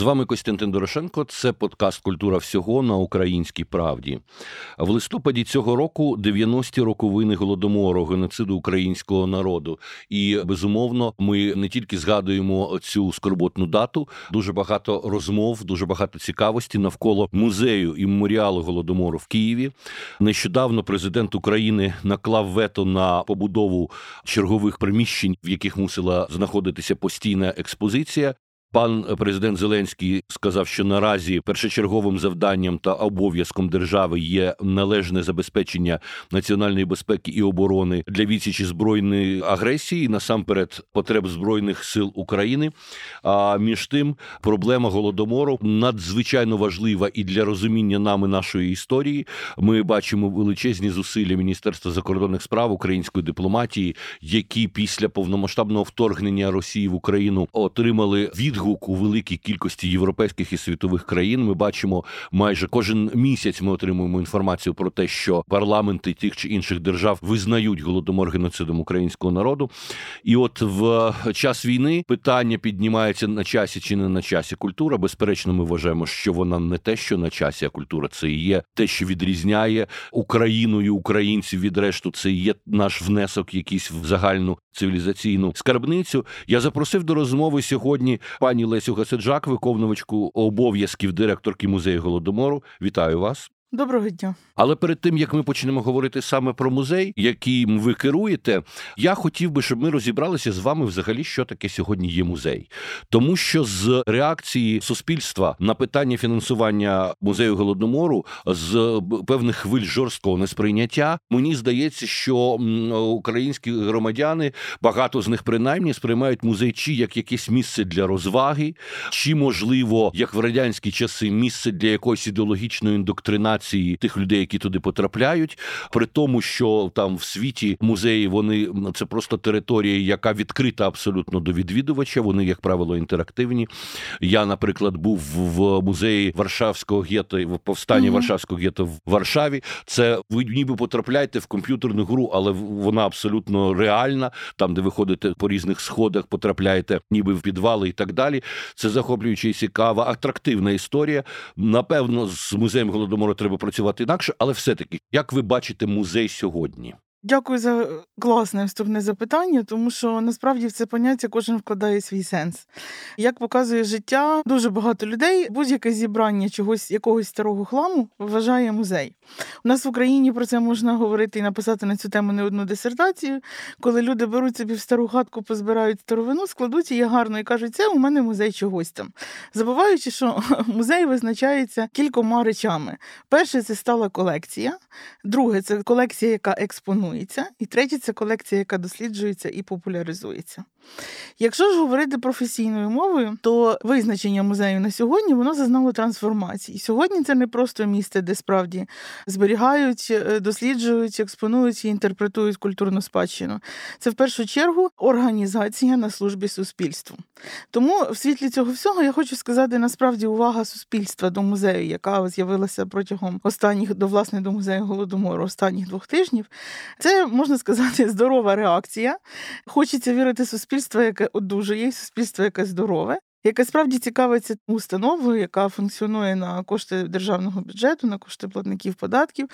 З вами Костянтин Дорошенко. Це подкаст «Культура всього» на Українській правді. В листопаді цього року 90-ті роковини Голодомору, геноциду українського народу. І, безумовно, ми не тільки згадуємо цю скорботну дату, дуже багато розмов, дуже багато цікавості навколо музею і меморіалу Голодомору в Києві. Нещодавно президент України наклав вето на побудову чергових приміщень, в яких мусила знаходитися постійна експозиція. Пан президент Зеленський сказав, що наразі першочерговим завданням та обов'язком держави є належне забезпечення національної безпеки і оборони для відсічі збройної агресії, насамперед потреб Збройних сил України. А між тим, проблема Голодомору надзвичайно важлива і для розуміння нами нашої історії. Ми бачимо величезні зусилля Міністерства закордонних справ, української дипломатії, які після повномасштабного вторгнення Росії в Україну отримали відгук у великій кількості європейських і світових країн. Ми бачимо, майже кожен місяць ми отримуємо інформацію про те, що парламенти тих чи інших держав визнають Голодомор геноцидом українського народу. І от в час війни питання піднімається на часі чи не на часі культура. Безперечно, ми вважаємо, що вона не те, що на часі, а культура – це і є те, що відрізняє Україну і українців від решту. Це і є наш внесок якийсь в загальну цивілізаційну скарбницю. Я запросив до розмови сьогодні пані Лесю Гасиджак, виконувачку обов'язків директорки музею Голодомору. Вітаю вас. Доброго дня. Але перед тим, як ми почнемо говорити саме про музей, яким ви керуєте, я хотів би, щоб ми розібралися з вами взагалі, що таке сьогодні є музей. Тому що з реакції суспільства на питання фінансування музею Голодомору, з певних хвиль жорсткого несприйняття, мені здається, що українські громадяни, багато з них принаймні, сприймають музей чи як якесь місце для розваги, чи, можливо, як в радянські часи, місце для якоїсь ідеологічної індоктринації тих людей, які туди потрапляють, при тому, що там в світі музеї, вони це просто територія, яка відкрита абсолютно до відвідувача, вони, як правило, інтерактивні. Я, наприклад, був в музеї Варшавського гетто, в повстанні Варшавського гетто в Варшаві. Це ви ніби потрапляєте в комп'ютерну гру, але вона абсолютно реальна, там, де ви ходите по різних сходах, потрапляєте ніби в підвали і так далі. Це захоплююча і цікава, атрактивна історія. Напевно, з музеєм Голодомору треба працювати інакше, але все-таки, як ви бачите музей сьогодні? Дякую за класне вступне запитання, тому що насправді в це поняття кожен вкладає свій сенс. Як показує життя, дуже багато людей будь-яке зібрання чогось, якогось старого хламу вважає музей. У нас в Україні про це можна говорити і написати на цю тему не одну дисертацію, коли люди беруть собі в стару хатку, позбирають старовину, складуть її гарно і кажуть, це у мене музей чогось там. Забуваючи, що музей визначається кількома речами. Перше – це стала колекція. Друге – це колекція, яка експонує. І третє – це колекція, яка досліджується і популяризується. Якщо ж говорити професійною мовою, то визначення музею на сьогодні, воно зазнало трансформації. Сьогодні це не просто місце, де справді зберігають, досліджують, експонують і інтерпретують культурну спадщину. Це в першу чергу організація на службі суспільству. Тому в світлі цього всього я хочу сказати, насправді, увага суспільства до музею, яка з'явилася протягом останніх, до музею Голодомору, останніх 2 тижнів, це, можна сказати, здорова реакція. Хочеться вірити суспільство, яке одужує, і суспільство, яке здорове, яке справді цікавиться установою, яка функціонує на кошти державного бюджету, на кошти платників податків.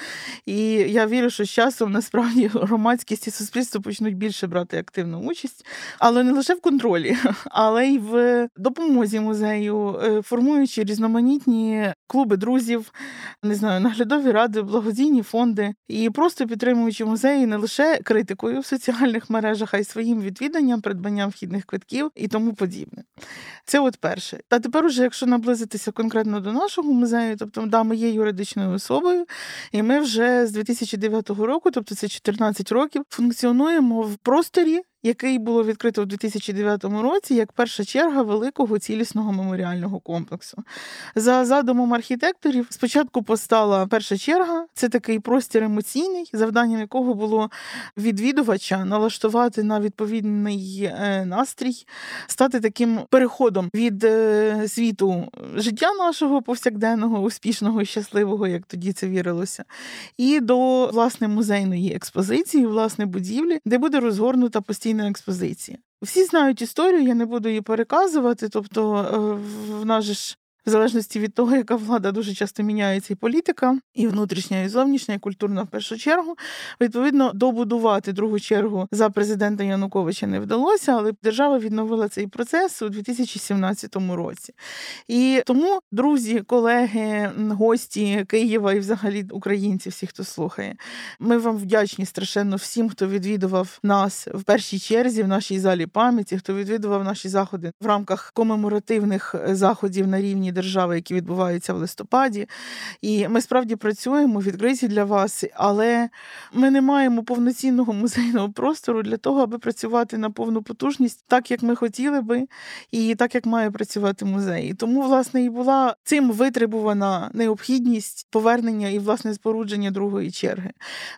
І я вірю, що з часом, насправді, громадськість і суспільство почнуть більше брати активну участь, але не лише в контролі, але й в допомозі музею, формуючи різноманітні клуби друзів, не знаю, наглядові ради, благодійні фонди. І просто підтримуючи музеї не лише критикою в соціальних мережах, а й своїм відвіданням, придбанням вхідних квитків і тому подібне. Це от перше. А тепер уже, якщо наблизитися конкретно до нашого музею, тобто, да, ми є юридичною особою, і ми вже з 2009 року, тобто це 14 років, функціонуємо в просторі, який було відкрито в 2009 році як перша черга великого цілісного меморіального комплексу. За задумом архітекторів спочатку постала перша черга, це такий простір емоційний, завданням якого було відвідувача налаштувати на відповідний настрій, стати таким переходом від світу життя нашого повсякденного, успішного і щасливого, як тоді це вірилося, і до, власне, музейної експозиції, власне, будівлі, де буде розгорнута постійна благодійна експозиція. Всі знають історію, я не буду її переказувати, тобто в нас же ж, в залежності від того, яка влада, дуже часто міняється і політика, і внутрішня, і зовнішня, і культурна в першу чергу. Відповідно, добудувати другу чергу за президента Януковича не вдалося, але держава відновила цей процес у 2017 році. І тому друзі, колеги, гості Києва і взагалі українці, всі, хто слухає, ми вам вдячні страшенно всім, хто відвідував нас в першій черзі, в нашій залі пам'яті, хто відвідував наші заходи в рамках комеморативних заходів на рівні держави, які відбуваються в листопаді. І ми справді працюємо, відкриті для вас, але ми не маємо повноцінного музейного простору для того, аби працювати на повну потужність так, як ми хотіли би, і так, як має працювати музей. Тому, власне, і була цим витребувана необхідність повернення і, власне, спорудження другої черги.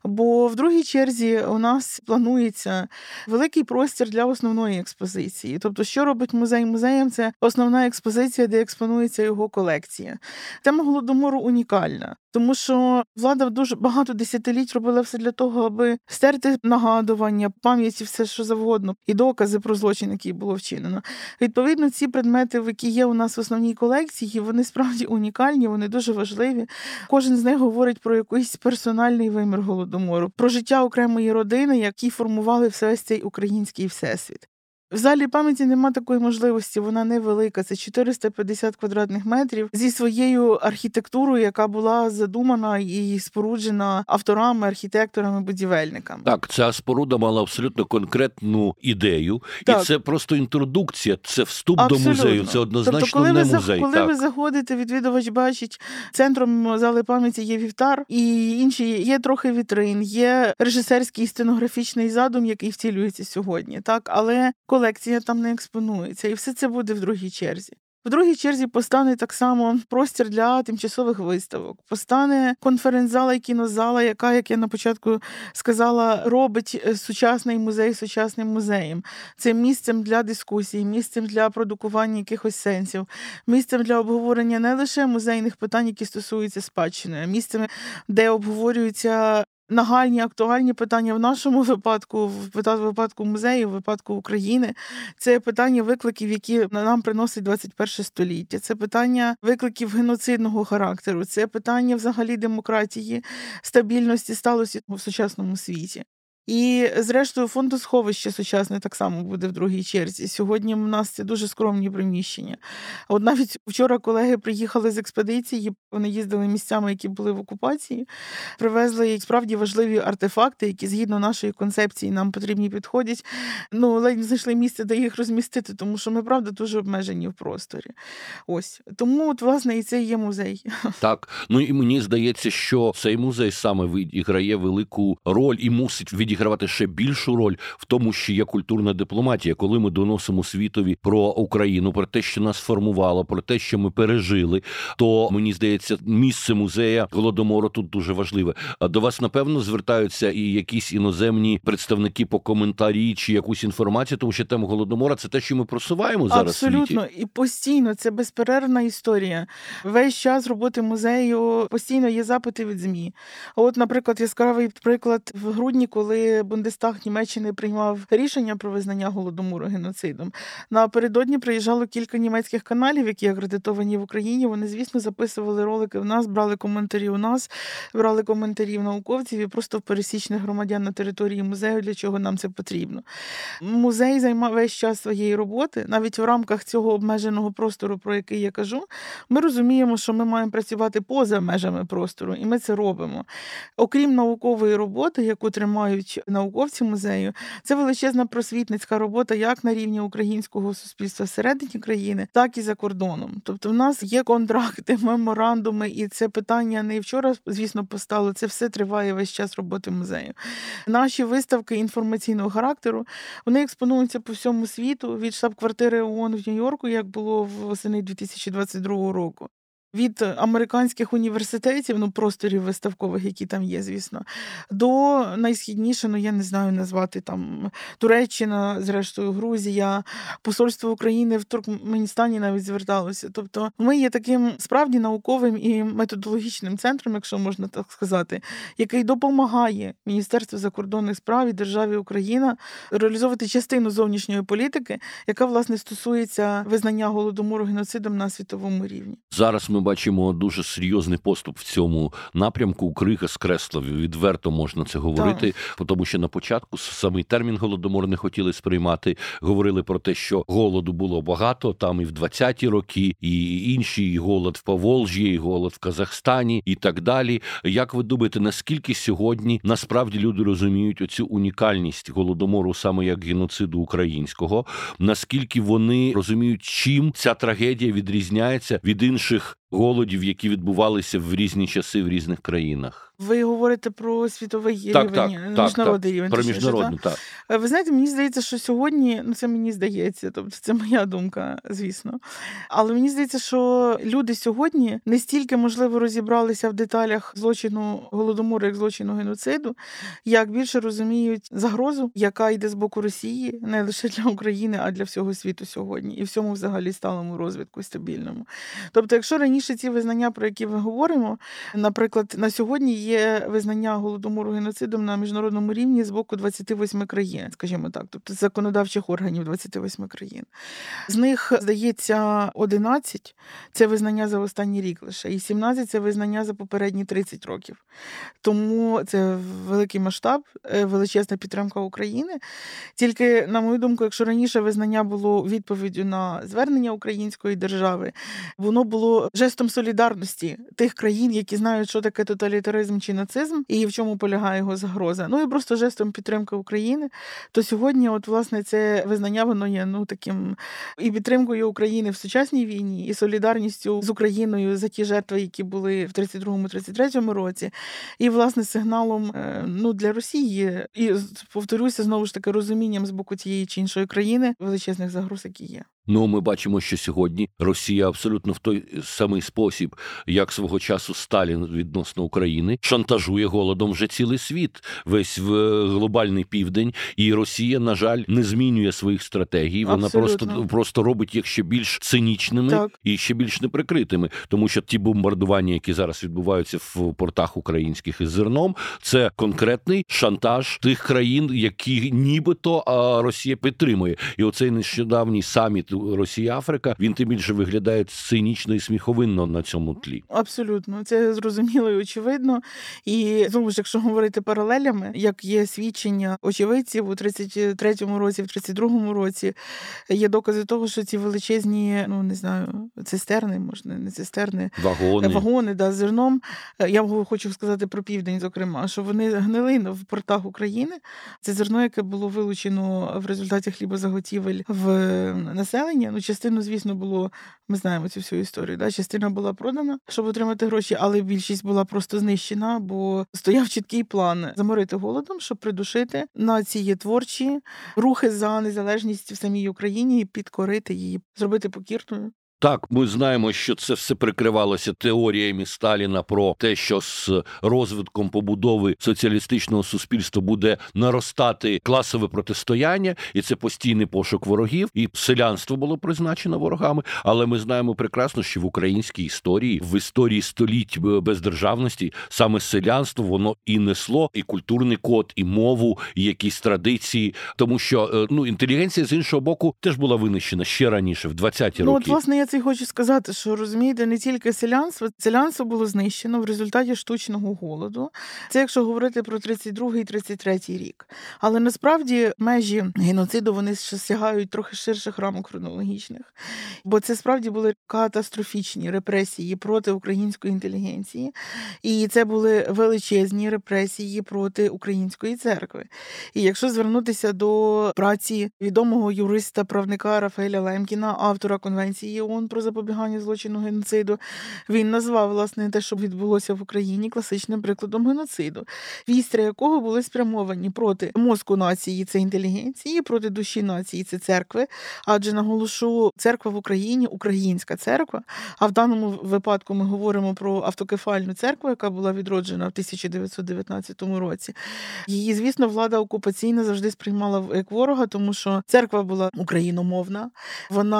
Бо в другій черзі у нас планується великий простір для основної експозиції. Тобто, що робить музей музеєм? Це основна експозиція, де експонується його колекція. Тема Голодомору унікальна, тому що влада дуже багато десятиліть робила все для того, аби стерти нагадування, пам'яті, все що завгодно, і докази про злочин, який було вчинено. Відповідно, ці предмети, які є у нас в основній колекції, вони справді унікальні, вони дуже важливі. Кожен з них говорить про якийсь персональний вимір Голодомору, про життя окремої родини, які формували весь цей український всесвіт. В залі пам'яті нема такої можливості, вона невелика. Це 450 квадратних метрів зі своєю архітектурою, яка була задумана і споруджена авторами, архітекторами, будівельниками. Так, ця споруда мала абсолютно конкретну ідею. Так. І це просто інтродукція, це вступ абсолютно до музею, це однозначно тобто, коли не музей. Коли ви заходите, відвідувач бачить, центром зали пам'яті є вівтар і інші, є трохи вітрин, є режисерський і сценографічний задум, який втілюється сьогодні. Так, але колекція там не експонується, і все це буде в другій черзі. В другій черзі постане так само простір для тимчасових виставок, постане конференц-зала і кінозала, яка, як я на початку сказала, робить сучасний музей сучасним музеєм. Це місцем для дискусій, місцем для продукування якихось сенсів, місцем для обговорення не лише музейних питань, які стосуються спадщини, а місцем, де обговорюються нагальні, актуальні питання в нашому випадку, в випадку музею, в випадку України. Це питання викликів, які нам приносить 21 століття. Це питання викликів геноцидного характеру. Це питання взагалі демократії, стабільності, сталості в сучасному світі. І, зрештою, фондосховище сучасне так само буде в другій черзі. Сьогодні в нас це дуже скромні приміщення. От навіть вчора колеги приїхали з експедиції, вони їздили місцями, які були в окупації, привезли справді важливі артефакти, які згідно нашої концепції нам потрібні підходять. Ледь знайшли місце, де їх розмістити, тому що ми, правда, дуже обмежені в просторі. Ось. Тому, от, власне, і це є музей. Так. І мені здається, що цей музей саме відіграє велику роль і мусить відігравати ще більшу роль в тому, що є культурна дипломатія, коли ми доносимо світові про Україну, про те, що нас формувало, про те, що ми пережили, то, мені здається, місце музея Голодомору тут дуже важливе. До вас, напевно, звертаються і якісь іноземні представники по коментарі чи якусь інформацію, тому що тема Голодомора – це те, що ми просуваємо зараз абсолютно в світі. Абсолютно, і постійно, це безперервна історія. Весь час роботи музею постійно є запити від ЗМІ. А от, наприклад, яскравий приклад в грудні, коли Бундестаг Німеччини приймав рішення про визнання Голодомору геноцидом. Напередодні приїжджало кілька німецьких каналів, які акредитовані в Україні. Вони, звісно, записували ролики в нас, брали коментарі у нас, брали коментарі в науковців і просто в пересічних громадян на території музею, для чого нам це потрібно. Музей займав весь час своєї роботи. Навіть в рамках цього обмеженого простору, про який я кажу, ми розуміємо, що ми маємо працювати поза межами простору, і ми це робимо. Окрім наукової роботи, яку тримають науковці музею, це величезна просвітницька робота як на рівні українського суспільства всередині країни, так і за кордоном. Тобто в нас є контракти, меморандуми, і це питання не вчора, звісно, постало, це все триває весь час роботи музею. Наші виставки інформаційного характеру, вони експонуються по всьому світу, від штаб-квартири ООН в Нью-Йорку, як було восени 2022 року. від американських університетів, ну, просторів виставкових, які там є, звісно, до найсхідніше, ну, я не знаю, назвати там Туреччина, зрештою, Грузія, посольство України в Туркменістані навіть зверталося. Тобто ми є таким справді науковим і методологічним центром, якщо можна так сказати, який допомагає Міністерству закордонних справ і державі Україна реалізовувати частину зовнішньої політики, яка, власне, стосується визнання Голодомору геноцидом на світовому рівні. Зараз ми бачимо дуже серйозний поступ в цьому напрямку. Крига скресла, відверто можна це говорити, тому що на початку самий термін Голодомор не хотіли сприймати. Говорили про те, що голоду було багато, там і в 20-ті роки, і інші, і голод в Поволжі, і голод в Казахстані, і так далі. Як ви думаєте, наскільки сьогодні насправді люди розуміють оцю унікальність Голодомору саме як геноциду українського? Наскільки вони розуміють, чим ця трагедія відрізняється від інших голодів, які відбувалися в різні часи в різних країнах? Ви говорите про світовий рівень, міжнародний рівень. Про міжнародний, так. Ви знаєте, мені здається, що сьогодні, ну це мені здається, тобто це моя думка, звісно. Але мені здається, що люди сьогодні не стільки, можливо, розібралися в деталях злочину Голодомору як злочину геноциду, як більше розуміють загрозу, яка йде з боку Росії, не лише для України, а для всього світу сьогодні. І всьому взагалі сталому розвитку, стабільному. Тобто, якщо раніше ці визнання, про які ми говоримо, наприклад, на сьогодні є визнання Голодомору геноцидом на міжнародному рівні з боку 28 країн, скажімо так, тобто законодавчих органів 28 країн. З них, здається, 11 – це визнання за останній рік лише, і 17 – це визнання за попередні 30 років. Тому це великий масштаб, величезна підтримка України. Тільки, на мою думку, якщо раніше визнання було відповіддю на звернення української держави, воно було жестом солідарності тих країн, які знають, що таке тоталітаризм чи нацизм, і в чому полягає його загроза. Ну і просто жестом підтримки України. То сьогодні, от, власне, це визнання, воно є, ну, таким і підтримкою України в сучасній війні, і солідарністю з Україною за ті жертви, які були в 32-33 році. І, власне, сигналом, ну, для Росії, і, повторюся, знову ж таки, розумінням з боку тієї чи іншої країни величезних загроз, які є. Ну, ми бачимо, що сьогодні Росія абсолютно в той самий спосіб, як свого часу Сталін відносно України, шантажує голодом вже цілий світ, весь глобальний південь. І Росія, на жаль, не змінює своїх стратегій. Вона просто робить їх ще більш цинічними і ще більш неприкритими. Тому що ті бомбардування, які зараз відбуваються в портах українських із зерном, це конкретний шантаж тих країн, які нібито Росія підтримує. І оцей нещодавній саміт Росія-Африка, він тим більше виглядає цинічно і сміховинно на цьому тлі. Абсолютно. Це зрозуміло і очевидно. І, знову ж, якщо говорити паралелями, як є свідчення очевидців у 33-му році, в 32-му році, є докази того, що ці величезні, ну, не знаю, цистерни, можна, не цистерни, вагони з зерном, я хочу сказати про південь, зокрема, що вони гнили в портах України. Це зерно, яке було вилучено в результаті хлібозаготівель в населення. Ну, частину, звісно, було, ми знаємо цю всю історію, да? Частина була продана, щоб отримати гроші, але більшість була просто знищена, бо стояв чіткий план заморити голодом, щоб придушити нації творчі, рухи за незалежність в самій Україні, підкорити її, зробити покірною. Так, ми знаємо, що це все прикривалося теоріями Сталіна про те, що з розвитком побудови соціалістичного суспільства буде наростати класове протистояння, і це постійний пошук ворогів, і селянство було призначено ворогами. Але ми знаємо прекрасно, що в українській історії, в історії століть бездержавності, саме селянство, воно і несло, і культурний код, і мову, і якісь традиції, тому що, ну, інтелігенція, з іншого боку, теж була винищена ще раніше, в 20-ті роки. Ну, власне, це й хочу сказати, що, розумієте, не тільки селянство. Селянство було знищено в результаті штучного голоду. Це якщо говорити про 32-й і 33-й рік. Але насправді межі геноциду, вони сягають трохи ширших рамок хронологічних. Бо це справді були катастрофічні репресії проти української інтелігенції. І це були величезні репресії проти української церкви. І якщо звернутися до праці відомого юриста-правника Рафаеля Лемкіна, автора Конвенції ООН ООН про запобігання злочину геноциду, він назвав, власне, те, що відбулося в Україні, класичним прикладом геноциду, вістря якого були спрямовані проти мозку нації – це інтелігенції, проти душі нації – це церкви, адже, наголошу, церква в Україні – українська церква, а в даному випадку ми говоримо про автокефальну церкву, яка була відроджена в 1919 році. Її, звісно, влада окупаційна завжди сприймала як ворога, тому що церква була україномовна, вона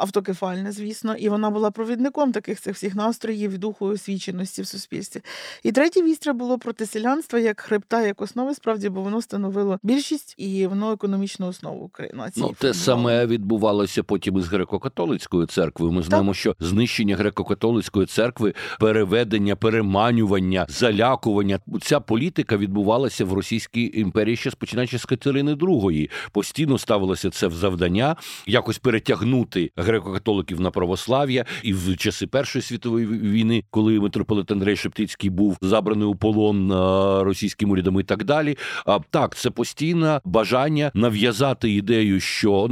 автокефальна, звісно, і вона була провідником таких цих всіх настроїв і духу освіченості в суспільстві. І третє вістря було проти селянства як хребта, як основи, справді, бо воно становило більшість і воно економічну основу нації. Ну, те саме відбувалося потім із греко-католицькою церквою. Ми знаємо, що знищення греко-католицької церкви, переведення, переманювання, залякування. Ця політика відбувалася в Російській імперії ще починаючи з Катерини II. Постійно ставилося це в завдання якось перетягнути греко-католиків на православ'я. І в часи Першої світової війни, коли митрополит Андрей Шептицький був забраний у полон російським урядом і так далі. Так, це постійне бажання нав'язати ідею, що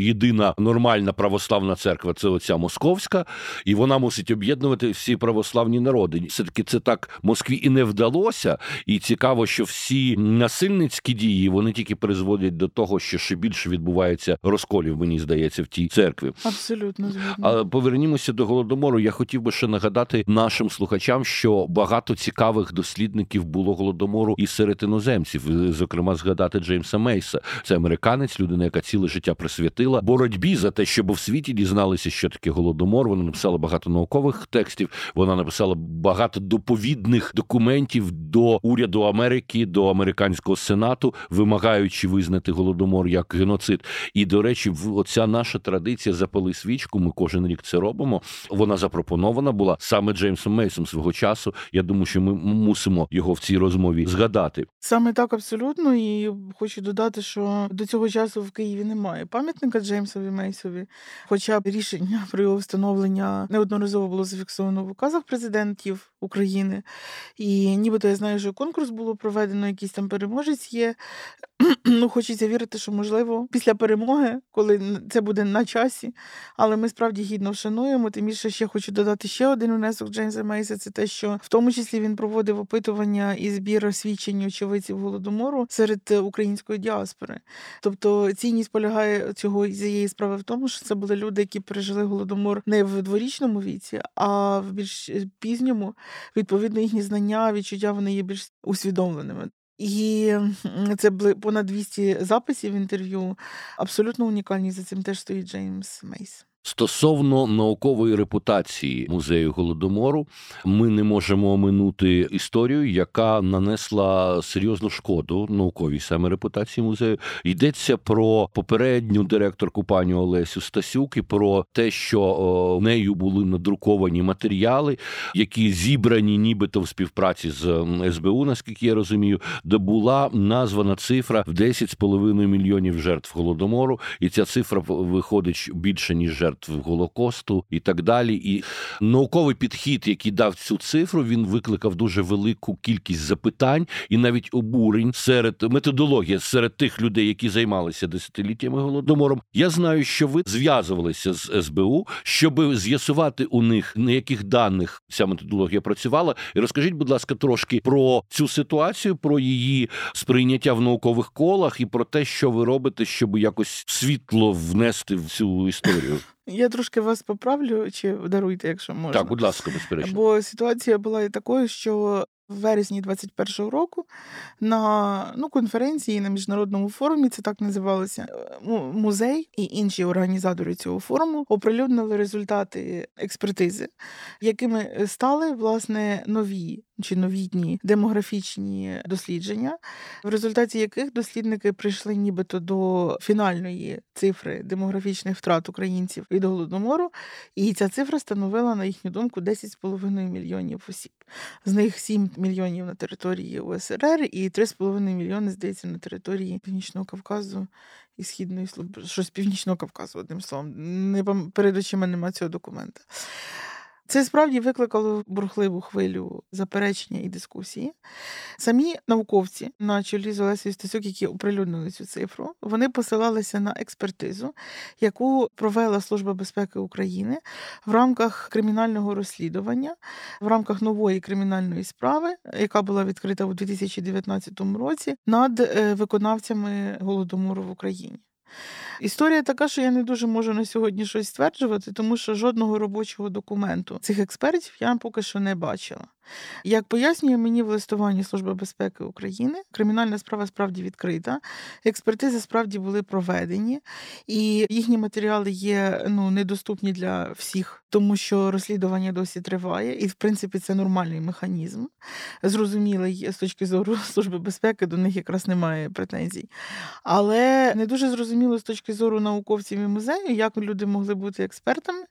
єдина нормальна православна церква – це оця московська, і вона мусить об'єднувати всі православні народи. Все-таки це так Москві і не вдалося, і цікаво, що всі насильницькі дії, вони тільки призводять до того, що ще більше відбувається розколів, мені здається, в тій церкві. Абсолютно. А повернімося до Голодомору. Я хотів би ще нагадати нашим слухачам, що багато цікавих дослідників було Голодомору і серед іноземців, зокрема, згадати Джеймса Мейса. Це американець, людина, яка ціле життя присвятила боротьбі за те, щоб у світі дізналися, що таке Голодомор. Вона написала багато наукових текстів, вона написала багато доповідних документів до уряду Америки, до американського сенату, вимагаючи визнати Голодомор як геноцид. І, до речі, оця наша традиція «Запали свічку», ми кожен рік це робимо, вона запропонована була саме Джеймсом Мейсом свого часу. Я думаю, що ми мусимо його в цій розмові згадати. Саме так, абсолютно. І хочу додати, що до цього часу в Києві немає пам'ятника Джеймсові Мейсові, хоча рішення про його встановлення неодноразово було зафіксовано в указах президентів України. І нібито я знаю, що конкурс було проведено, якийсь там переможець є. Ну, хочеться вірити, що, можливо, після перемоги, коли це буде на часі, але ми справді гідно вшануємо. Тим більше ще хочу додати ще один внесок Джеймса Мейса, це те, що в тому числі він проводив опитування і збір свідчень очевидців Голодомору серед української діаспори. Тобто цінність полягає цієї справи в тому, що це були люди, які пережили Голодомор не в дворічному віці, а в більш пізньому. Відповідно, їхні знання, відчуття, вони є більш усвідомленими. І це були понад 200 записів інтерв'ю. Абсолютно унікальні, за цим теж стоїть Джеймс Мейс. Стосовно наукової репутації музею Голодомору, ми не можемо оминути історію, яка нанесла серйозну шкоду науковій саме репутації музею. Йдеться про попередню директорку пані Олесю Стасюк і про те, що нею були надруковані матеріали, які зібрані нібито в співпраці з СБУ, наскільки я розумію, де була названа цифра в 10,5 мільйонів жертв Голодомору, і ця цифра виходить більше, ніж жертв Голокосту і так далі. І науковий підхід, який дав цю цифру, він викликав дуже велику кількість запитань і навіть обурень серед методології, серед тих людей, які займалися десятиліттями Голодомором. Я знаю, що ви зв'язувалися з СБУ, щоб з'ясувати у них, на яких даних ця методологія працювала. І розкажіть, будь ласка, трошки про цю ситуацію, про її сприйняття в наукових колах і про те, що ви робите, щоб якось світло внести в цю історію. Я трошки вас поправлю, чи даруйте, якщо можна. Так, будь ласка, безперечно. Бо ситуація була і такою, що в вересні 2021 року на конференції на міжнародному форумі, це так називалося, музей і інші організатори цього форуму оприлюднили результати експертизи, якими стали, власне, новітні демографічні дослідження, в результаті яких дослідники прийшли нібито до фінальної цифри демографічних втрат українців від Голодомору, і ця цифра становила, на їхню думку, 10,5 мільйонів осіб. З них 7 мільйонів на території УСРР і 3,5 мільйони, здається, на території Північного Кавказу і Східної Слободи, щось Північного Кавказу, одним словом. Перед очима нема цього документа. Це справді викликало бурхливу хвилю заперечення і дискусії. Самі науковці на чолі з Олесею Стасюк, які оприлюднили цю цифру, вони посилалися на експертизу, яку провела Служба безпеки України в рамках кримінального розслідування, в рамках нової кримінальної справи, яка була відкрита у 2019 році над виконавцями Голодомору в Україні. Історія така, що я не дуже можу на сьогодні щось стверджувати, тому що жодного робочого документу цих експертів я поки що не бачила. Як пояснює мені в листуванні Служби безпеки України, кримінальна справа справді відкрита, експертизи справді були проведені, і їхні матеріали є недоступні для всіх, тому що розслідування досі триває, і в принципі це нормальний механізм, зрозумілий з точки зору Служби безпеки, до них якраз немає претензій. Але не дуже зрозуміло з точки зору науковців і музею, як люди могли бути експертами,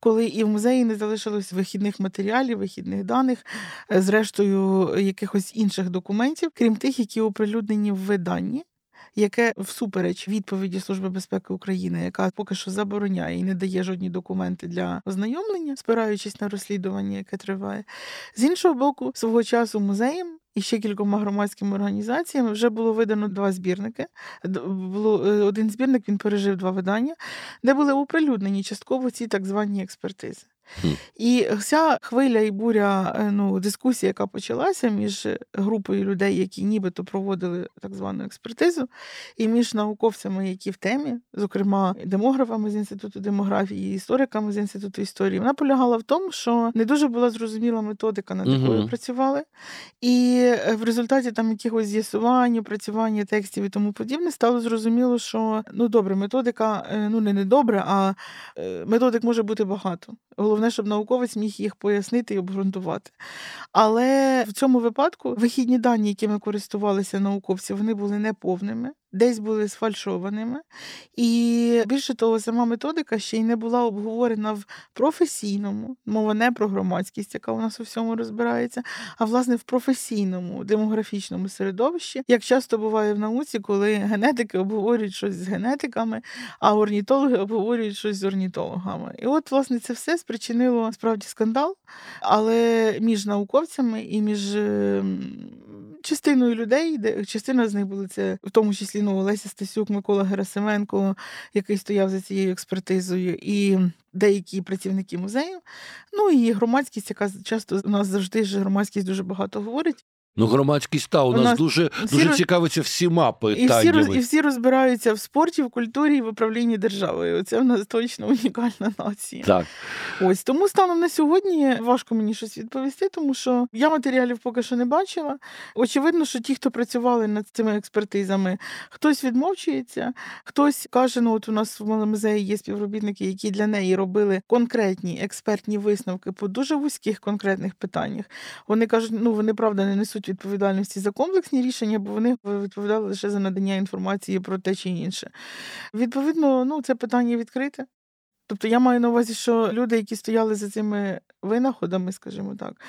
коли і в музеї не залишилось вихідних матеріалів, вихідних даних, зрештою якихось інших документів, крім тих, які оприлюднені в виданні, яке всупереч відповіді Служби безпеки України, яка поки що забороняє і не дає жодні документи для ознайомлення, спираючись на розслідування, яке триває. З іншого боку, свого часу музеєм і ще кількома громадськими організаціями вже було видано два збірники. Один збірник, він пережив два видання, де були оприлюднені частково ці так звані експертизи. І вся хвиля і буря дискусія, яка почалася між групою людей, які нібито проводили так звану експертизу, і між науковцями, які в темі, зокрема демографами з Інституту демографії, істориками з Інституту історії, вона полягала в тому, що не дуже була зрозуміла методика, над якою працювали. І в результаті там якихось з'ясувань, опрацювання текстів і тому подібне, стало зрозуміло, що добре, методика, не добре, а методик може бути багато. Головне, щоб науковець міг їх пояснити і обґрунтувати. Але в цьому випадку вихідні дані, якими користувалися науковці, вони були неповними, десь були сфальшованими. І більше того, сама методика ще й не була обговорена в професійному, мова не про громадськість, яка у нас у всьому розбирається, а власне в професійному демографічному середовищі, як часто буває в науці, коли генетики обговорюють щось з генетиками, а орнітологи обговорюють щось з орнітологами. І от, власне, це все спричинило справді скандал, але між науковцями і між частиною людей, частина з них були це, в тому числі, Олеся Стасюк, Микола Герасименко, який стояв за цією експертизою, і деякі працівники музею, і громадськість, яка часто у нас завжди ж громадськість дуже багато говорить. Громадськість у нас дуже цікавиться всіма питаннями. І всі розбираються в спорті, в культурі і в управлінні державою. Це в нас точно унікальна нація. Так. Ось, тому станом на сьогодні важко мені щось відповісти, тому що я матеріалів поки що не бачила. Очевидно, що ті, хто працювали над цими експертизами, хтось відмовчується, хтось каже, от у нас в музеї є співробітники, які для неї робили конкретні експертні висновки по дуже вузьких конкретних питаннях. Вони кажуть, вони, правда, не несуть відповідальності за комплексні рішення, бо вони відповідали лише за надання інформації про те чи інше. Відповідно, це питання відкрите. Тобто я маю на увазі, що люди, які стояли за цими винаходами, скажімо так,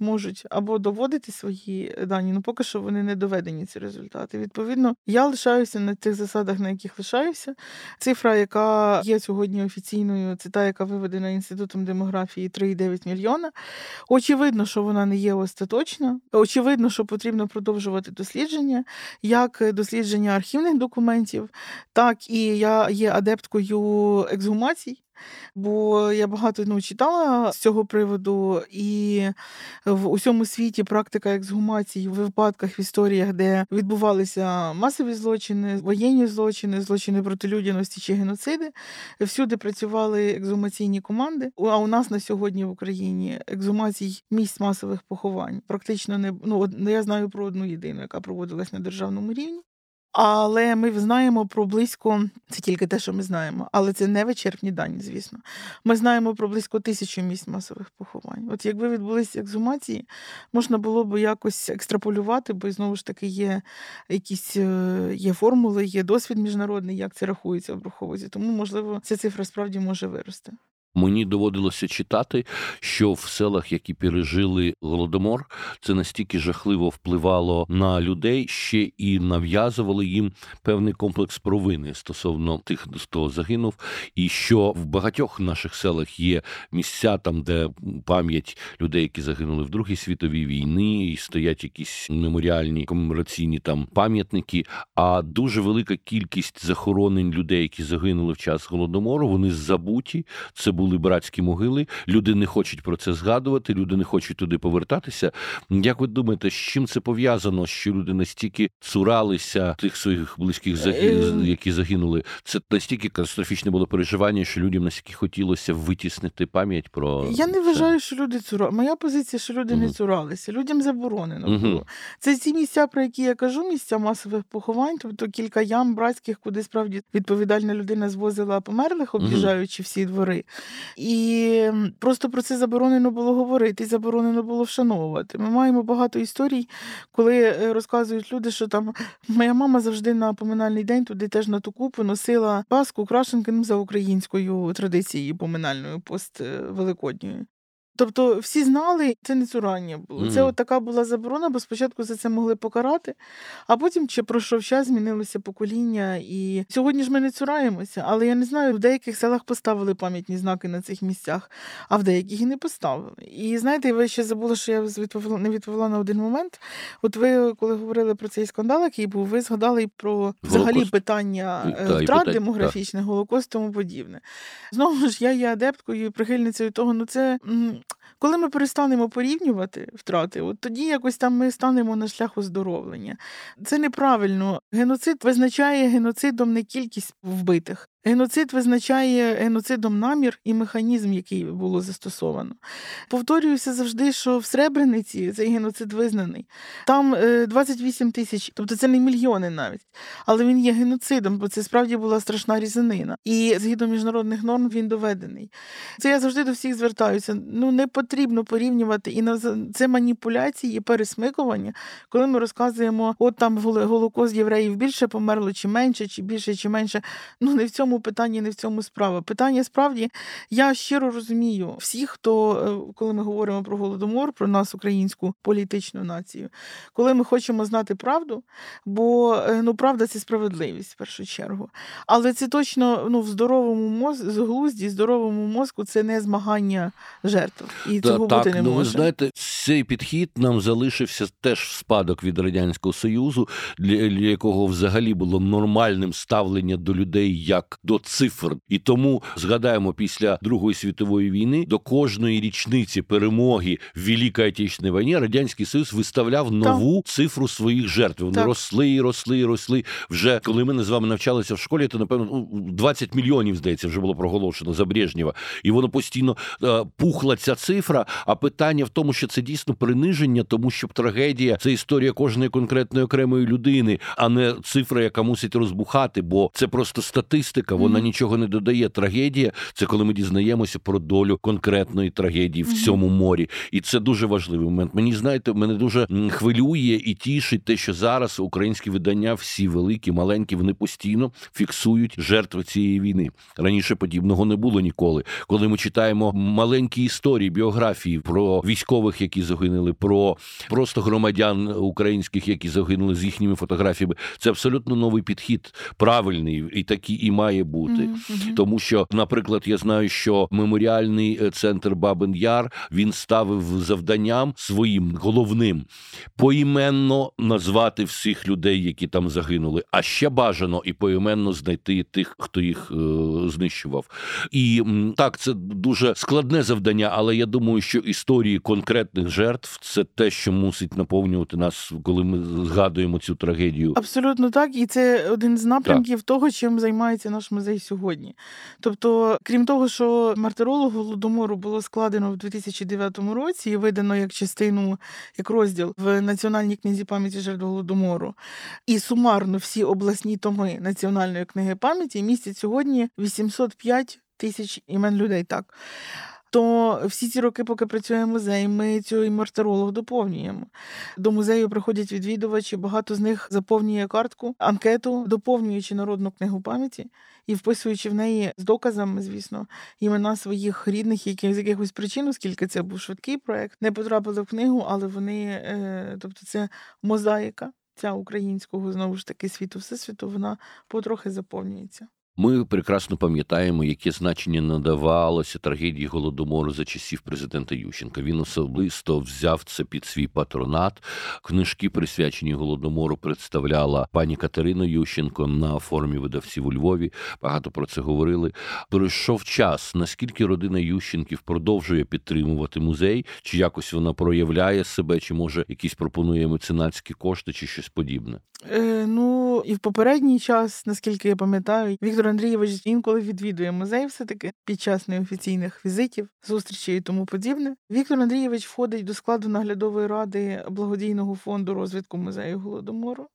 можуть або доводити свої дані, поки що вони не доведені, ці результати. Відповідно, я лишаюся на тих засадах, на яких лишаюся. Цифра, яка є сьогодні офіційною, це та, яка виведена Інститутом демографії 3,9 мільйона. Очевидно, що вона не є остаточна. Очевидно, що потрібно продовжувати дослідження, як дослідження архівних документів, так і я є адепткою ексгумацій. Бо я багато читала з цього приводу, і в усьому світі практика ексгумацій в випадках, в історіях, де відбувалися масові злочини, воєнні злочини, злочини проти людяності чи геноциди, всюди працювали ексгумаційні команди, а у нас на сьогодні в Україні ексгумацій місць масових поховань практично не... я знаю про одну єдину, яка проводилась на державному рівні. Але ми знаємо про близько, це тільки те, що ми знаємо, але це не вичерпні дані, звісно. Ми знаємо про близько 1000 місць масових поховань. От якби відбулися ексгумації, можна було б якось екстраполювати, бо знову ж таки є якісь формули, є досвід міжнародний, як це рахується в Бруховозі. Тому, можливо, ця цифра справді може вирости. Мені доводилося читати, що в селах, які пережили Голодомор, це настільки жахливо впливало на людей, ще і нав'язували їм певний комплекс провини стосовно тих, хто загинув, і що в багатьох наших селах є місця там, де пам'ять людей, які загинули в Другій світовій війні, і стоять якісь меморіальні комемораційні там пам'ятники, а дуже велика кількість захоронень людей, які загинули в час Голодомору, вони забуті, це були братські могили, люди не хочуть про це згадувати, люди не хочуть туди повертатися. Як ви думаєте, з чим це пов'язано, що люди настільки цуралися тих своїх близьких, які загинули? Це настільки катастрофічне було переживання, що людям настільки хотілося витіснити пам'ять про... Я не вважаю, що люди цуралися. Моя позиція, що люди не цуралися. Людям заборонено було. Це ці місця, про які я кажу, місця масових поховань, тобто кілька ям братських, куди справді відповідальна людина звозила померлих, об'їжджаючи всі двори. І просто про це заборонено було говорити, заборонено було вшановувати. Ми маємо багато історій, коли розказують люди, що там моя мама завжди на поминальний день туди теж на ту купу носила паску крашенкиним за українською традицією поминальною пост-великодньою. Тобто всі знали, це не цурання було. Це от така була заборона, бо спочатку за це могли покарати, а потім, чи пройшов час, змінилося покоління. І сьогодні ж ми не цураємося, але я не знаю, в деяких селах поставили пам'ятні знаки на цих місцях, а в деяких і не поставили. І знаєте, ви ще забули, що я не відповіла на один момент. От ви, коли говорили про цей скандал, який був, ви згадали і про взагалі питання втрат демографічних, Голокост, тому подібне. Знову ж, я є адепткою і прихильницею того, це... Коли ми перестанемо порівнювати втрати, от тоді якось там ми станемо на шлях оздоровлення. Це неправильно. Геноцид визначає геноцидом не кількість вбитих. Геноцид визначає геноцидом намір і механізм, який було застосовано. Повторююся завжди, що в Сребрениці цей геноцид визнаний. Там 28 тисяч, тобто це не мільйони навіть, але він є геноцидом, бо це справді була страшна різанина. І згідно міжнародних норм він доведений. Це я завжди до всіх звертаюся. Не потрібно порівнювати, і це маніпуляції, і пересмикування, коли ми розказуємо, от там Голокост євреїв більше померло, чи менше, чи більше, чи менше. Не в цьому питанні, не в цьому справа. Питання справді, я щиро розумію всіх, хто, коли ми говоримо про Голодомор, про нас, українську політичну націю, коли ми хочемо знати правду, бо правда – це справедливість, в першу чергу. Але це точно в здоровому здоровому мозку це не змагання жертв. І цього бути не може. Ви знаєте, цей підхід нам залишився теж в спадок від Радянського Союзу, для якого взагалі було нормальним ставлення до людей як до цифр. І тому, згадаємо, після Другої світової війни до кожної річниці перемоги в Великій Отечественній війні Радянський Союз виставляв нову цифру своїх жертв. Вони росли і росли і росли. Вже коли ми з вами навчалися в школі, то, напевно, 20 мільйонів, здається, вже було проголошено за Брежнєва. І воно постійно пухла ця цифра, а питання в тому, що це дійсно приниження, тому що трагедія – це історія кожної конкретної окремої людини, а не цифра, яка мусить розбухати, бо це просто статистика, вона нічого не додає. Трагедія – це коли ми дізнаємося про долю конкретної трагедії в цьому морі. І це дуже важливий момент. Мене дуже хвилює і тішить те, що зараз українські видання, всі великі, маленькі, вони постійно фіксують жертви цієї війни. Раніше подібного не було ніколи. Коли ми читаємо маленькі історії, біографії про військових, які загинули, про просто громадян українських, які загинули з їхніми фотографіями, це абсолютно новий підхід, правильний, і такий і має бути. Тому що, наприклад, я знаю, що меморіальний центр Бабин Яр, він ставив завданням своїм головним поіменно назвати всіх людей, які там загинули, а ще бажано і поіменно знайти тих, хто їх знищував. І так, це дуже складне завдання, але я думаю, що історії конкретних жертв – це те, що мусить наповнювати нас, коли ми згадуємо цю трагедію. Абсолютно так, і це один з напрямків того, чим займається наш музей сьогодні. Тобто, крім того, що мартирологу Голодомору було складено в 2009 році і видано як частину, як розділ в Національній книзі пам'яті жертв Голодомору, і сумарно всі обласні томи Національної книги пам'яті містять сьогодні 805 тисяч імен людей. то всі ці роки, поки працює музей, ми цю імартерологу доповнюємо. До музею приходять відвідувачі, багато з них заповнює картку, анкету, доповнюючи народну книгу пам'яті і вписуючи в неї з доказами, звісно, імена своїх рідних, які з якихось причин, оскільки це був швидкий проект, не потрапили в книгу, але вони, тобто це мозаїка ця українського, знову ж таки, світу всесвіту, вона потрохи заповнюється. Ми прекрасно пам'ятаємо, яке значення надавалося трагедії Голодомору за часів президента Ющенка. Він особисто взяв це під свій патронат. Книжки, присвячені Голодомору, представляла пані Катерина Ющенко на форумі видавців у Львові. Багато про це говорили. Пройшов час. Наскільки родина Ющенків продовжує підтримувати музей? Чи якось вона проявляє себе? Чи, може, якісь пропонує меценатські кошти чи щось подібне? І в попередній час, наскільки я пам'ятаю, Віктор Андрійович інколи відвідує музей все-таки під час неофіційних візитів, зустрічей і тому подібне. Віктор Андрійович входить до складу наглядової ради благодійного фонду розвитку музею Голодомору.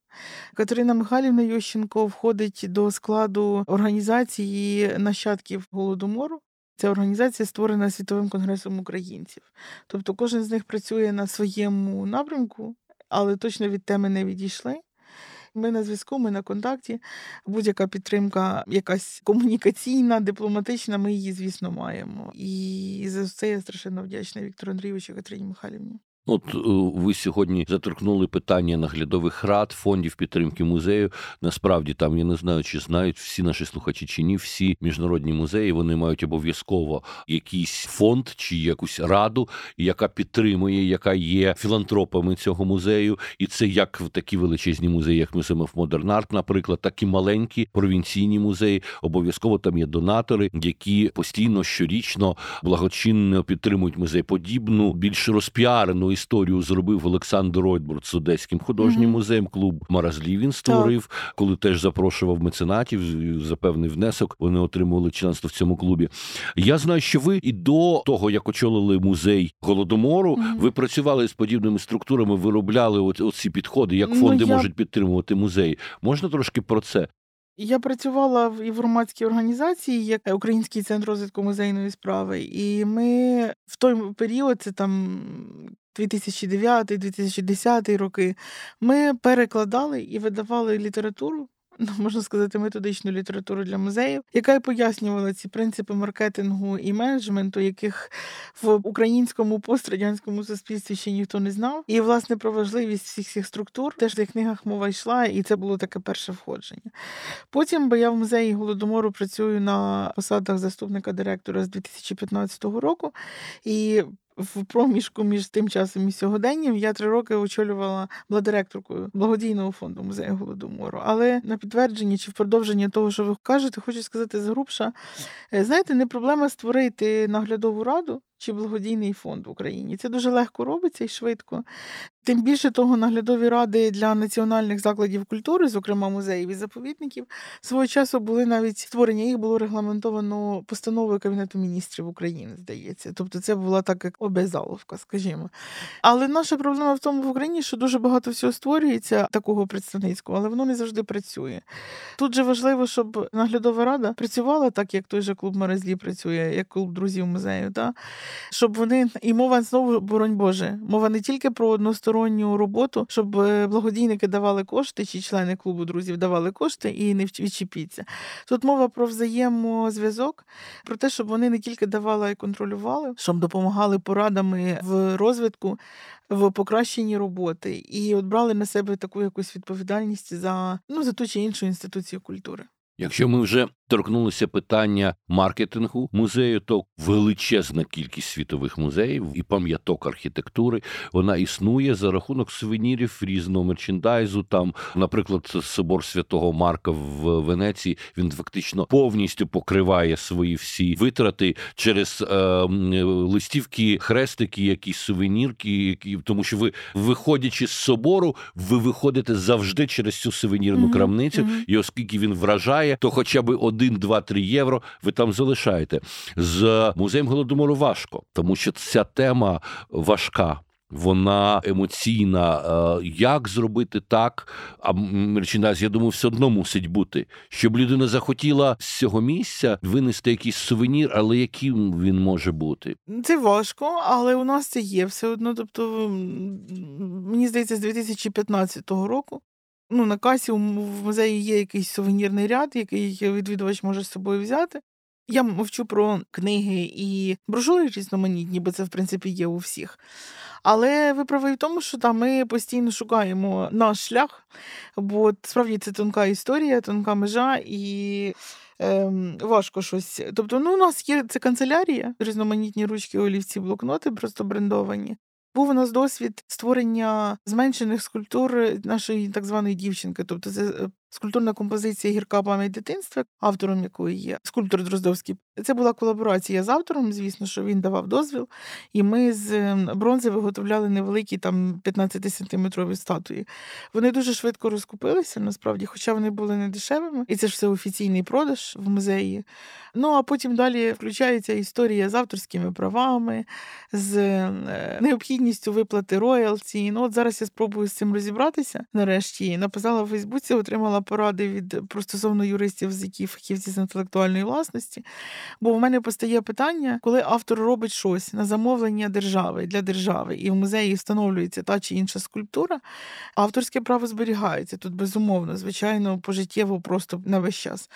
Катерина Михайлівна Ющенко входить до складу організації нащадків Голодомору. Ця організація створена Світовим конгресом українців. Тобто кожен з них працює на своєму напрямку, але точно від теми не відійшли. Ми на зв'язку, ми на контакті. Будь-яка підтримка, якась комунікаційна, дипломатична, ми її, звісно, маємо. І за це я страшенно вдячна Віктору Андрійовичу і Катерині Михайлівні. От ви сьогодні заторкнули питання наглядових рад, фондів підтримки музею. Насправді там, я не знаю, чи знають всі наші слухачі чи ні, всі міжнародні музеї, вони мають обов'язково якийсь фонд чи якусь раду, яка підтримує, яка є філантропами цього музею. І це як такі величезні музеї, як Museum of Modern Art, наприклад, так і маленькі провінційні музеї. Обов'язково там є донатори, які постійно, щорічно, благочинно підтримують музей. Подібну, більш розпіарену історію зробив Олександр Ройтбурт з Одеським художнім музеєм, клуб Маразлі він створив, коли теж запрошував меценатів за певний внесок, вони отримували членство в цьому клубі. Я знаю, що ви і до того, як очолили музей Голодомору, ви працювали з подібними структурами, виробляли оці підходи, як фонди можуть підтримувати музеї. Можна трошки про це? Я працювала і в громадській організації, як Український центр розвитку музейної справи, і ми в той період, це там 2009-2010 роки, ми перекладали і видавали літературу, можна сказати, методичну літературу для музеїв, яка й пояснювала ці принципи маркетингу і менеджменту, яких в українському пострадянському суспільстві ще ніхто не знав. І, власне, про важливість всіх цих структур теж в тих книгах мова йшла, і це було таке перше входження. Потім, бо я в музеї Голодомору працюю на посадах заступника директора з 2015 року, і в проміжку між тим часом і сьогоденням я 3 роки очолювала, була директоркою благодійного фонду музею Голодомору. Але на підтвердження чи в продовження того, що ви кажете, хочу сказати згрубша, знаєте, не проблема створити наглядову раду чи благодійний фонд в Україні. Це дуже легко робиться і швидко. Тим більше того, наглядові ради для національних закладів культури, зокрема музеїв і заповідників, свого часу були навіть створення, їх було регламентовано постановою Кабінету міністрів України, здається. Тобто це була так, як обязаловка, скажімо. Але наша проблема в тому в Україні, що дуже багато всього створюється такого представницького, але воно не завжди працює. Тут же важливо, щоб наглядова рада працювала так, як той же клуб Маразлі працює, як клуб друзів музею, так? Щоб вони, і мова знову, боронь Боже, мова не тільки про односторонню роботу, щоб благодійники давали кошти, чи члени клубу друзів давали кошти і не відчіпіться. Тут мова про взаємозв'язок, про те, щоб вони не тільки давали, а й контролювали, щоб допомагали порадами в розвитку, в покращенні роботи, і от брали на себе таку якусь відповідальність за ту чи іншу інституцію культури. Якщо ми вже торкнулися питання маркетингу музею, то величезна кількість світових музеїв і пам'яток архітектури, вона існує за рахунок сувенірів різного мерчендайзу. Там, наприклад, собор Святого Марка в Венеції, він фактично повністю покриває свої всі витрати через листівки, хрестики, якісь сувенірки, тому що ви, виходячи з собору, ви виходите завжди через цю сувенірну крамницю, і оскільки він вражає, то хоча б 1, 2, 3 євро ви там залишаєте. З музеєм Голодомору важко, тому що ця тема важка. вона емоційна. Як зробити так, а мерчендайз, я думаю, все одно мусить бути, щоб людина захотіла з цього місця винести якийсь сувенір, але яким він може бути? Це важко, але у нас це є все одно. Тобто, мені здається, з 2015 року на касі в музеї є якийсь сувенірний ряд, який відвідувач може з собою взяти. Я мовчу про книги і брошури різноманітні, бо це, в принципі, є у всіх. Але ви праві в тому, що ми постійно шукаємо наш шлях, бо справді це тонка історія, тонка межа і важко щось. Тобто, у нас є це канцелярія, різноманітні ручки, олівці, блокноти просто брендовані. Був у нас досвід створення зменшених скульптур нашої так званої дівчинки. Тобто це скульптурна композиція «Гірка пам'ять дитинства», автором якої є скульптор Дроздовський. Це була колаборація з автором, звісно, що він давав дозвіл. І ми з бронзи виготовляли невеликі 15-сантиметрові статуї. Вони дуже швидко розкупилися, насправді, хоча вони були не дешевими. І це ж все офіційний продаж в музеї. А потім далі включається історія з авторськими правами, з необхідністю виплати роялті. Зараз я спробую з цим розібратися. Нарешті написала в Фейсбуці, отримала поради від стосовно юристів, з яких фахівці з інтелектуальної власності. Бо в мене постає питання, коли автор робить щось на замовлення держави, для держави, і в музеї встановлюється та чи інша скульптура, авторське право зберігається. Тут безумовно, звичайно, пожиттєво просто на весь час.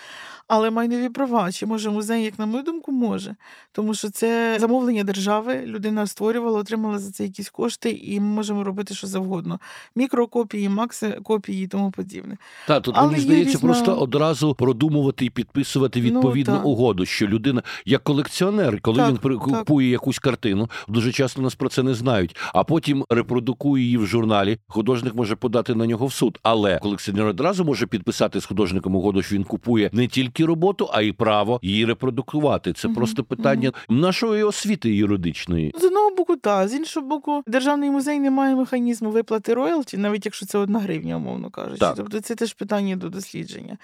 Але майнові права, чи може музей, як на мою думку, може. Тому що це замовлення держави, людина створювала, отримала за це якісь кошти, і ми можемо робити що завгодно. Мікрокопії, максокопії і тому подібне. Так, тут, мені здається, просто одразу продумувати і підписувати відповідну угоду, що людина, як колекціонер, коли він купує якусь картину, дуже часто нас про це не знають, а потім репродукує її в журналі, художник може подати на нього в суд. Але колекціонер одразу може підписати з художником угоду, що він купує не тільки роботу, а й право її репродукувати. Це просто питання нашої освіти юридичної. З одного боку, з іншого боку, Державний музей не має механізму виплати роялті, навіть якщо це 1 гривня, умовно кажучи. Так. Тобто це теж питання до дослідження.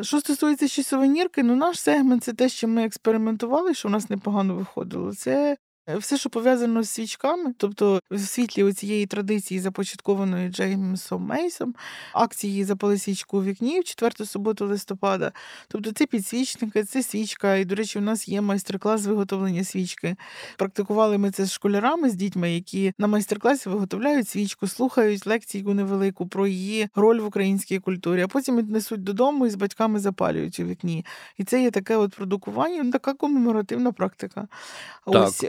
Що стосується ще сувенірки, наш сегмент – це те, що ми експериментували, що в нас непогано виходило. Це все, що пов'язано з свічками, тобто в світлі цієї традиції, започаткованої Джеймсом Мейсом, акції «Запали свічку у вікні» в 4 суботу листопада. Тобто це підсвічники, це свічка. І, до речі, у нас є майстер-клас з виготовлення свічки. Практикували ми це з школярами, з дітьми, які на майстер-класі виготовляють свічку, слухають лекцію невелику про її роль в українській культурі, а потім віднесуть додому і з батьками запалюють у вікні. І це є таке продукування, така комеморативна практика. Так. Ось.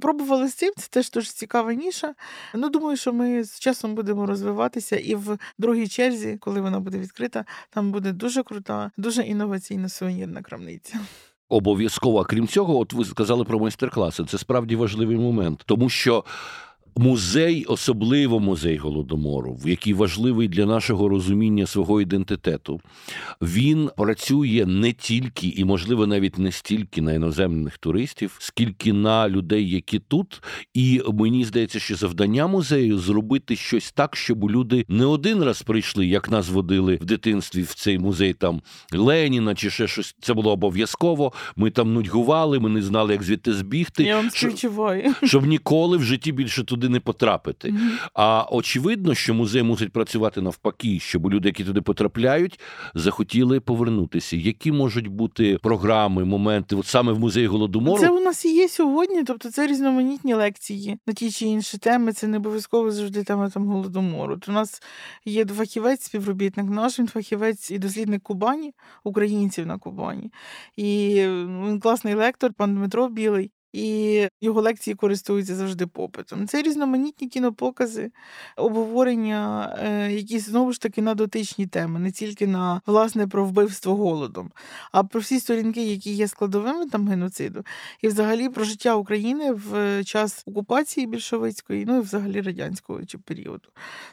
Пробували з цим, це теж дуже цікава ніша. Думаю, що ми з часом будемо розвиватися, і в другій черзі, коли вона буде відкрита, там буде дуже крута, дуже інноваційна сувенірна крамниця. Обов'язково. Крім цього, ви сказали про майстер-класи. Це справді важливий момент, тому що музей, особливо музей Голодомору, який важливий для нашого розуміння свого ідентитету, він працює не тільки і, можливо, навіть не стільки на іноземних туристів, скільки на людей, які тут. І мені здається, що завдання музею – зробити щось так, щоб люди не один раз прийшли, як нас водили в дитинстві в цей музей там Леніна чи ще щось. Це було обов'язково. Ми там нудьгували, ми не знали, як звідти збігти. Я вам співчуваю. Щоб ніколи в житті більше туди не потрапити. А очевидно, що музей мусить працювати навпаки, щоб люди, які туди потрапляють, захотіли повернутися. Які можуть бути програми, моменти, саме в музеї Голодомору? Це у нас і є сьогодні, тобто це різноманітні лекції на ті чи інші теми, це не обов'язково завжди тема Голодомору. У нас є фахівець, співробітник наш, він фахівець і дослідник Кубані, українців на Кубані. І він класний лектор, пан Дмитро Білий. І його лекції користуються завжди попитом. Це різноманітні кінопокази, обговорення, які, знову ж таки, на дотичні теми, не тільки на, власне, про вбивство голодом, а про всі сторінки, які є складовими там геноциду, і взагалі про життя України в час окупації більшовицької, і взагалі радянського періоду.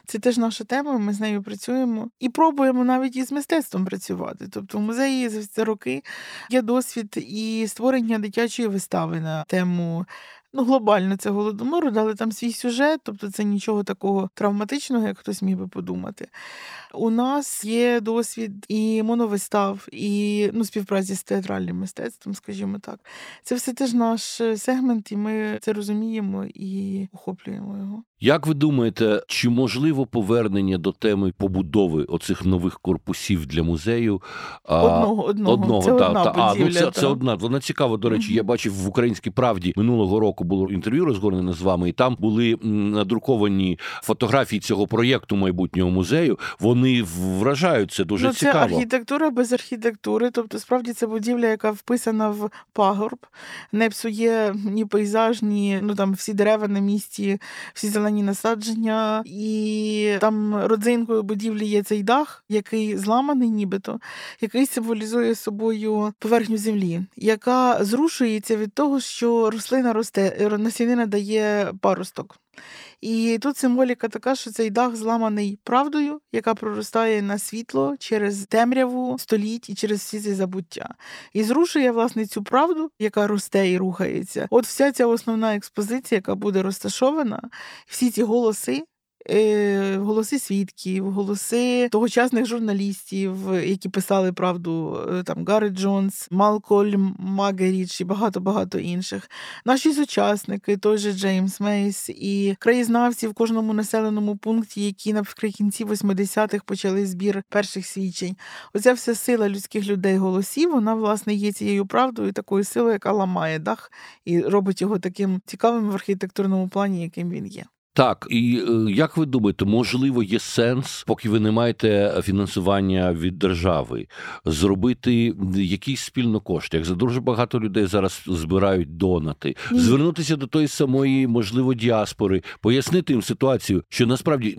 Це теж наша тема, ми з нею працюємо і пробуємо навіть із мистецтвом працювати. Тобто в музеї за ці роки є досвід і створення дитячої вистави на тему ну, глобально це Голодомору, дали там свій сюжет, тобто це нічого такого травматичного, як хтось міг би подумати. У нас є досвід і моновистав, і співпраці з театральним мистецтвом, скажімо так. Це все теж наш сегмент, і ми це розуміємо і охоплюємо його. Як ви думаєте, чи можливо повернення до теми побудови оцих нових корпусів для музею? Одного. Це одна будівля. Це одна. Вона цікава, до речі. Я бачив в «Українській правді» минулого року було інтерв'ю розгорнене з вами, і там були надруковані фотографії цього проєкту майбутнього музею. Вони вражають, це дуже цікаво. Це архітектура без архітектури. Тобто, справді, це будівля, яка вписана в пагорб. Не псує ні пейзаж, ні всі дерева на місці, всі зелені насадження. І там родзинкою будівлі є цей дах, який зламаний нібито, який символізує собою поверхню землі, яка зрушується від того, що рослина росте, насінина дає паросток. І тут символіка така, що цей дах зламаний правдою, яка проростає на світло через темряву століть і через всі ці забуття. І зрушує, власне, цю правду, яка росте і рухається. От вся ця основна експозиція, яка буде розташована, всі ці голоси свідків, голоси тогочасних журналістів, які писали правду, Гаррет Джонс, Малкольм Магеріч і багато-багато інших. Наші сучасники, той же Джеймс Мейс і краєзнавці в кожному населеному пункті, які наприкінці 80-х почали збір перших свідчень. Оця вся сила людських людей голосів, вона, власне, є цією правдою, такою силою, яка ламає дах і робить його таким цікавим в архітектурному плані, яким він є. Так, і як ви думаєте, можливо, є сенс, поки ви не маєте фінансування від держави, зробити якийсь спільно кошти? Як за дуже багато людей зараз збирають донати, звернутися до тої самої, можливо, діаспори, пояснити їм ситуацію, що насправді,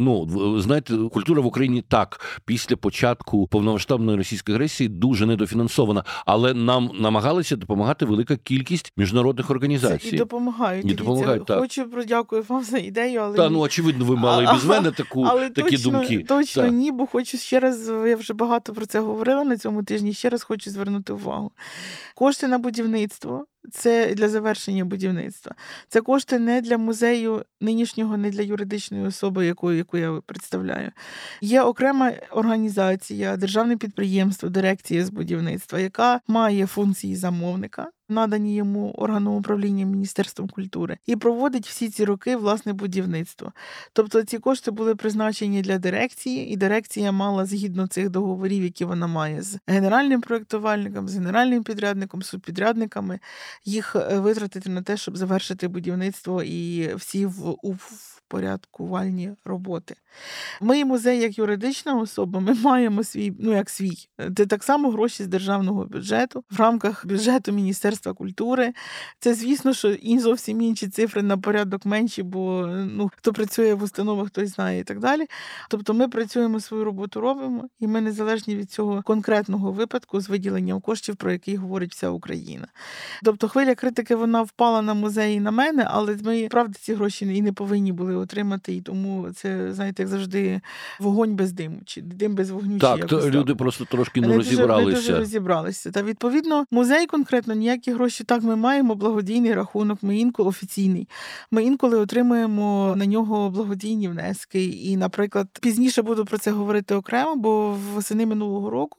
знаєте, культура в Україні так, після початку повномасштабної російської агресії дуже недофінансована, але нам намагалися допомагати велика кількість міжнародних організацій. І допомагають. Хочу продякую вам за ідею. Очевидно, ви мали і без мене такі думки. Точно ні, бо хочу ще раз, я вже багато про це говорила на цьому тижні, ще раз хочу звернути увагу. Кошти на будівництво, це для завершення будівництва. Це кошти не для музею нинішнього, не для юридичної особи, яку я представляю. Є окрема організація, державне підприємство, дирекція з будівництва, яка має функції замовника, надані йому органом управління Міністерством культури, і проводить всі ці роки, власне, будівництво. Тобто ці кошти були призначені для дирекції, і дирекція мала, згідно цих договорів, які вона має з генеральним проєктувальником, з генеральним підрядником, субпідрядниками, їх витратити на те, щоб завершити будівництво і всі впорядкувальні роботи. Ми, музей, як юридична особа, ми маємо свій, це так само гроші з державного бюджету, в рамках бюджету Міністерства культури. Це, звісно, що і зовсім інші цифри, на порядок менші, бо хто працює в установах, той знає і так далі. Тобто ми працюємо, свою роботу робимо, і ми незалежні від цього конкретного випадку з виділенням коштів, про який говорить вся Україна. Тобто хвиля критики, вона впала на музей і на мене, але ми, правда, ці гроші і не повинні були отримати, і тому це, знаєте, як завжди, вогонь без диму, чи дим без вогню. Так, люди просто трошки не розібралися. Вони дуже розібралися. Та, відповідно, музей конкретно ніякі гроші. Так, ми маємо благодійний рахунок, Ми інколи отримуємо на нього благодійні внески. І, наприклад, пізніше буду про це говорити окремо, бо восени минулого року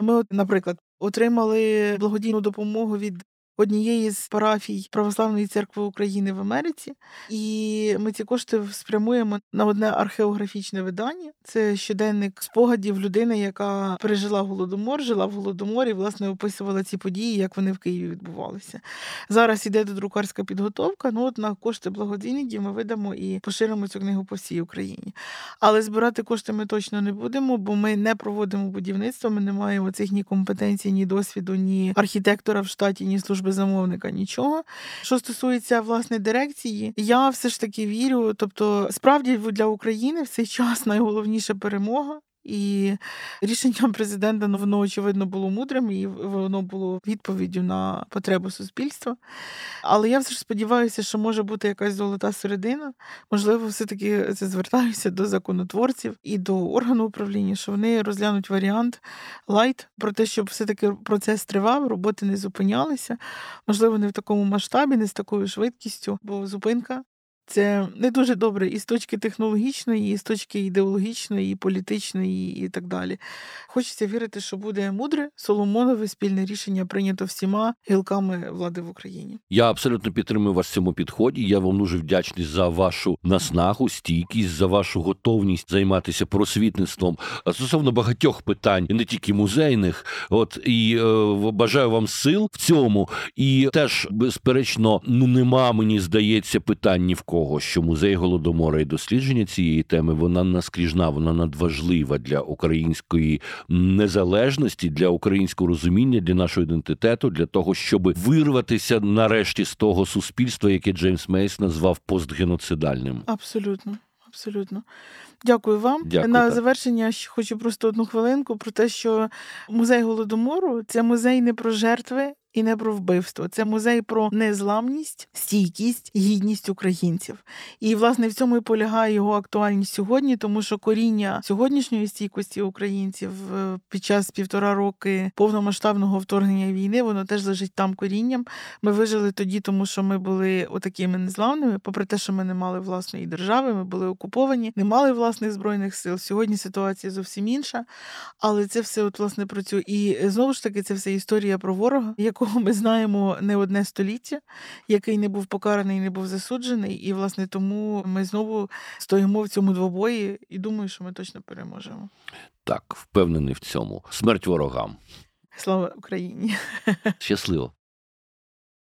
ми, наприклад, отримали благодійну допомогу від однієї з парафій Православної церкви України в Америці. І ми ці кошти спрямуємо на одне археографічне видання. Це щоденник спогадів людини, яка пережила Голодомор, жила в Голодоморі, власне, описувала ці події, як вони в Києві відбувалися. Зараз іде додрукарська підготовка. На кошти благодійників ми видамо і поширимо цю книгу по всій Україні. Але збирати кошти ми точно не будемо, бо ми не проводимо будівництво, ми не маємо цих ні компетенцій, ні досвіду, ні архітектора в штаті, ні служби замовника, нічого. Що стосується, власне, дирекції, я все ж таки вірю, тобто, справді, для України в цей час найголовніша перемога І рішення президента, воно, очевидно, було мудрим, і воно було відповіддю на потребу суспільства. Але я все ж сподіваюся, що може бути якась золота середина. Можливо, все-таки це звертаюся до законотворців і до органу управління, що вони розглянуть варіант лайт про те, щоб все-таки процес тривав, роботи не зупинялися. Можливо, не в такому масштабі, не з такою швидкістю, бо зупинка. Це не дуже добре і з точки технологічної, і з точки ідеологічної, і політичної, і так далі. Хочеться вірити, що буде мудре, Соломонове спільне рішення прийнято всіма гілками влади в Україні. Я абсолютно підтримую вас в цьому підході. Я вам дуже вдячний за вашу наснагу, стійкість, за вашу готовність займатися просвітництвом стосовно багатьох питань, не тільки музейних. Бажаю вам сил в цьому. І теж, безперечно, нема, мені здається, питань ні в кого. Що музей Голодомора і дослідження цієї теми, вона наскріжна, вона надважлива для української незалежності, для українського розуміння, для нашого ідентитету, для того, щоб вирватися нарешті з того суспільства, яке Джеймс Мейс назвав постгеноцидальним. Абсолютно. Абсолютно. Дякую вам. Дякую, на завершення хочу просто одну хвилинку про те, що музей Голодомору – це музей не про жертви і не про вбивство. Це музей про незламність, стійкість, гідність українців. І, власне, в цьому і полягає його актуальність сьогодні, тому що коріння сьогоднішньої стійкості українців під час 1,5 роки повномасштабного вторгнення війни, воно теж лежить там корінням. Ми вижили тоді, тому що ми були отакими незламними, попри те, що ми не мали власної держави, ми були окуповані, не мали власних збройних сил. Сьогодні ситуація зовсім інша, але це все, власне, про цю. І, знову ж таки, це все історія про ворога, якого ми знаємо не одне століття, який не був покараний, не був засуджений. І, власне, тому ми знову стоїмо в цьому двобої і думаю, що ми точно переможемо. Так, впевнений в цьому. Смерть ворогам. Слава Україні! Щасливо!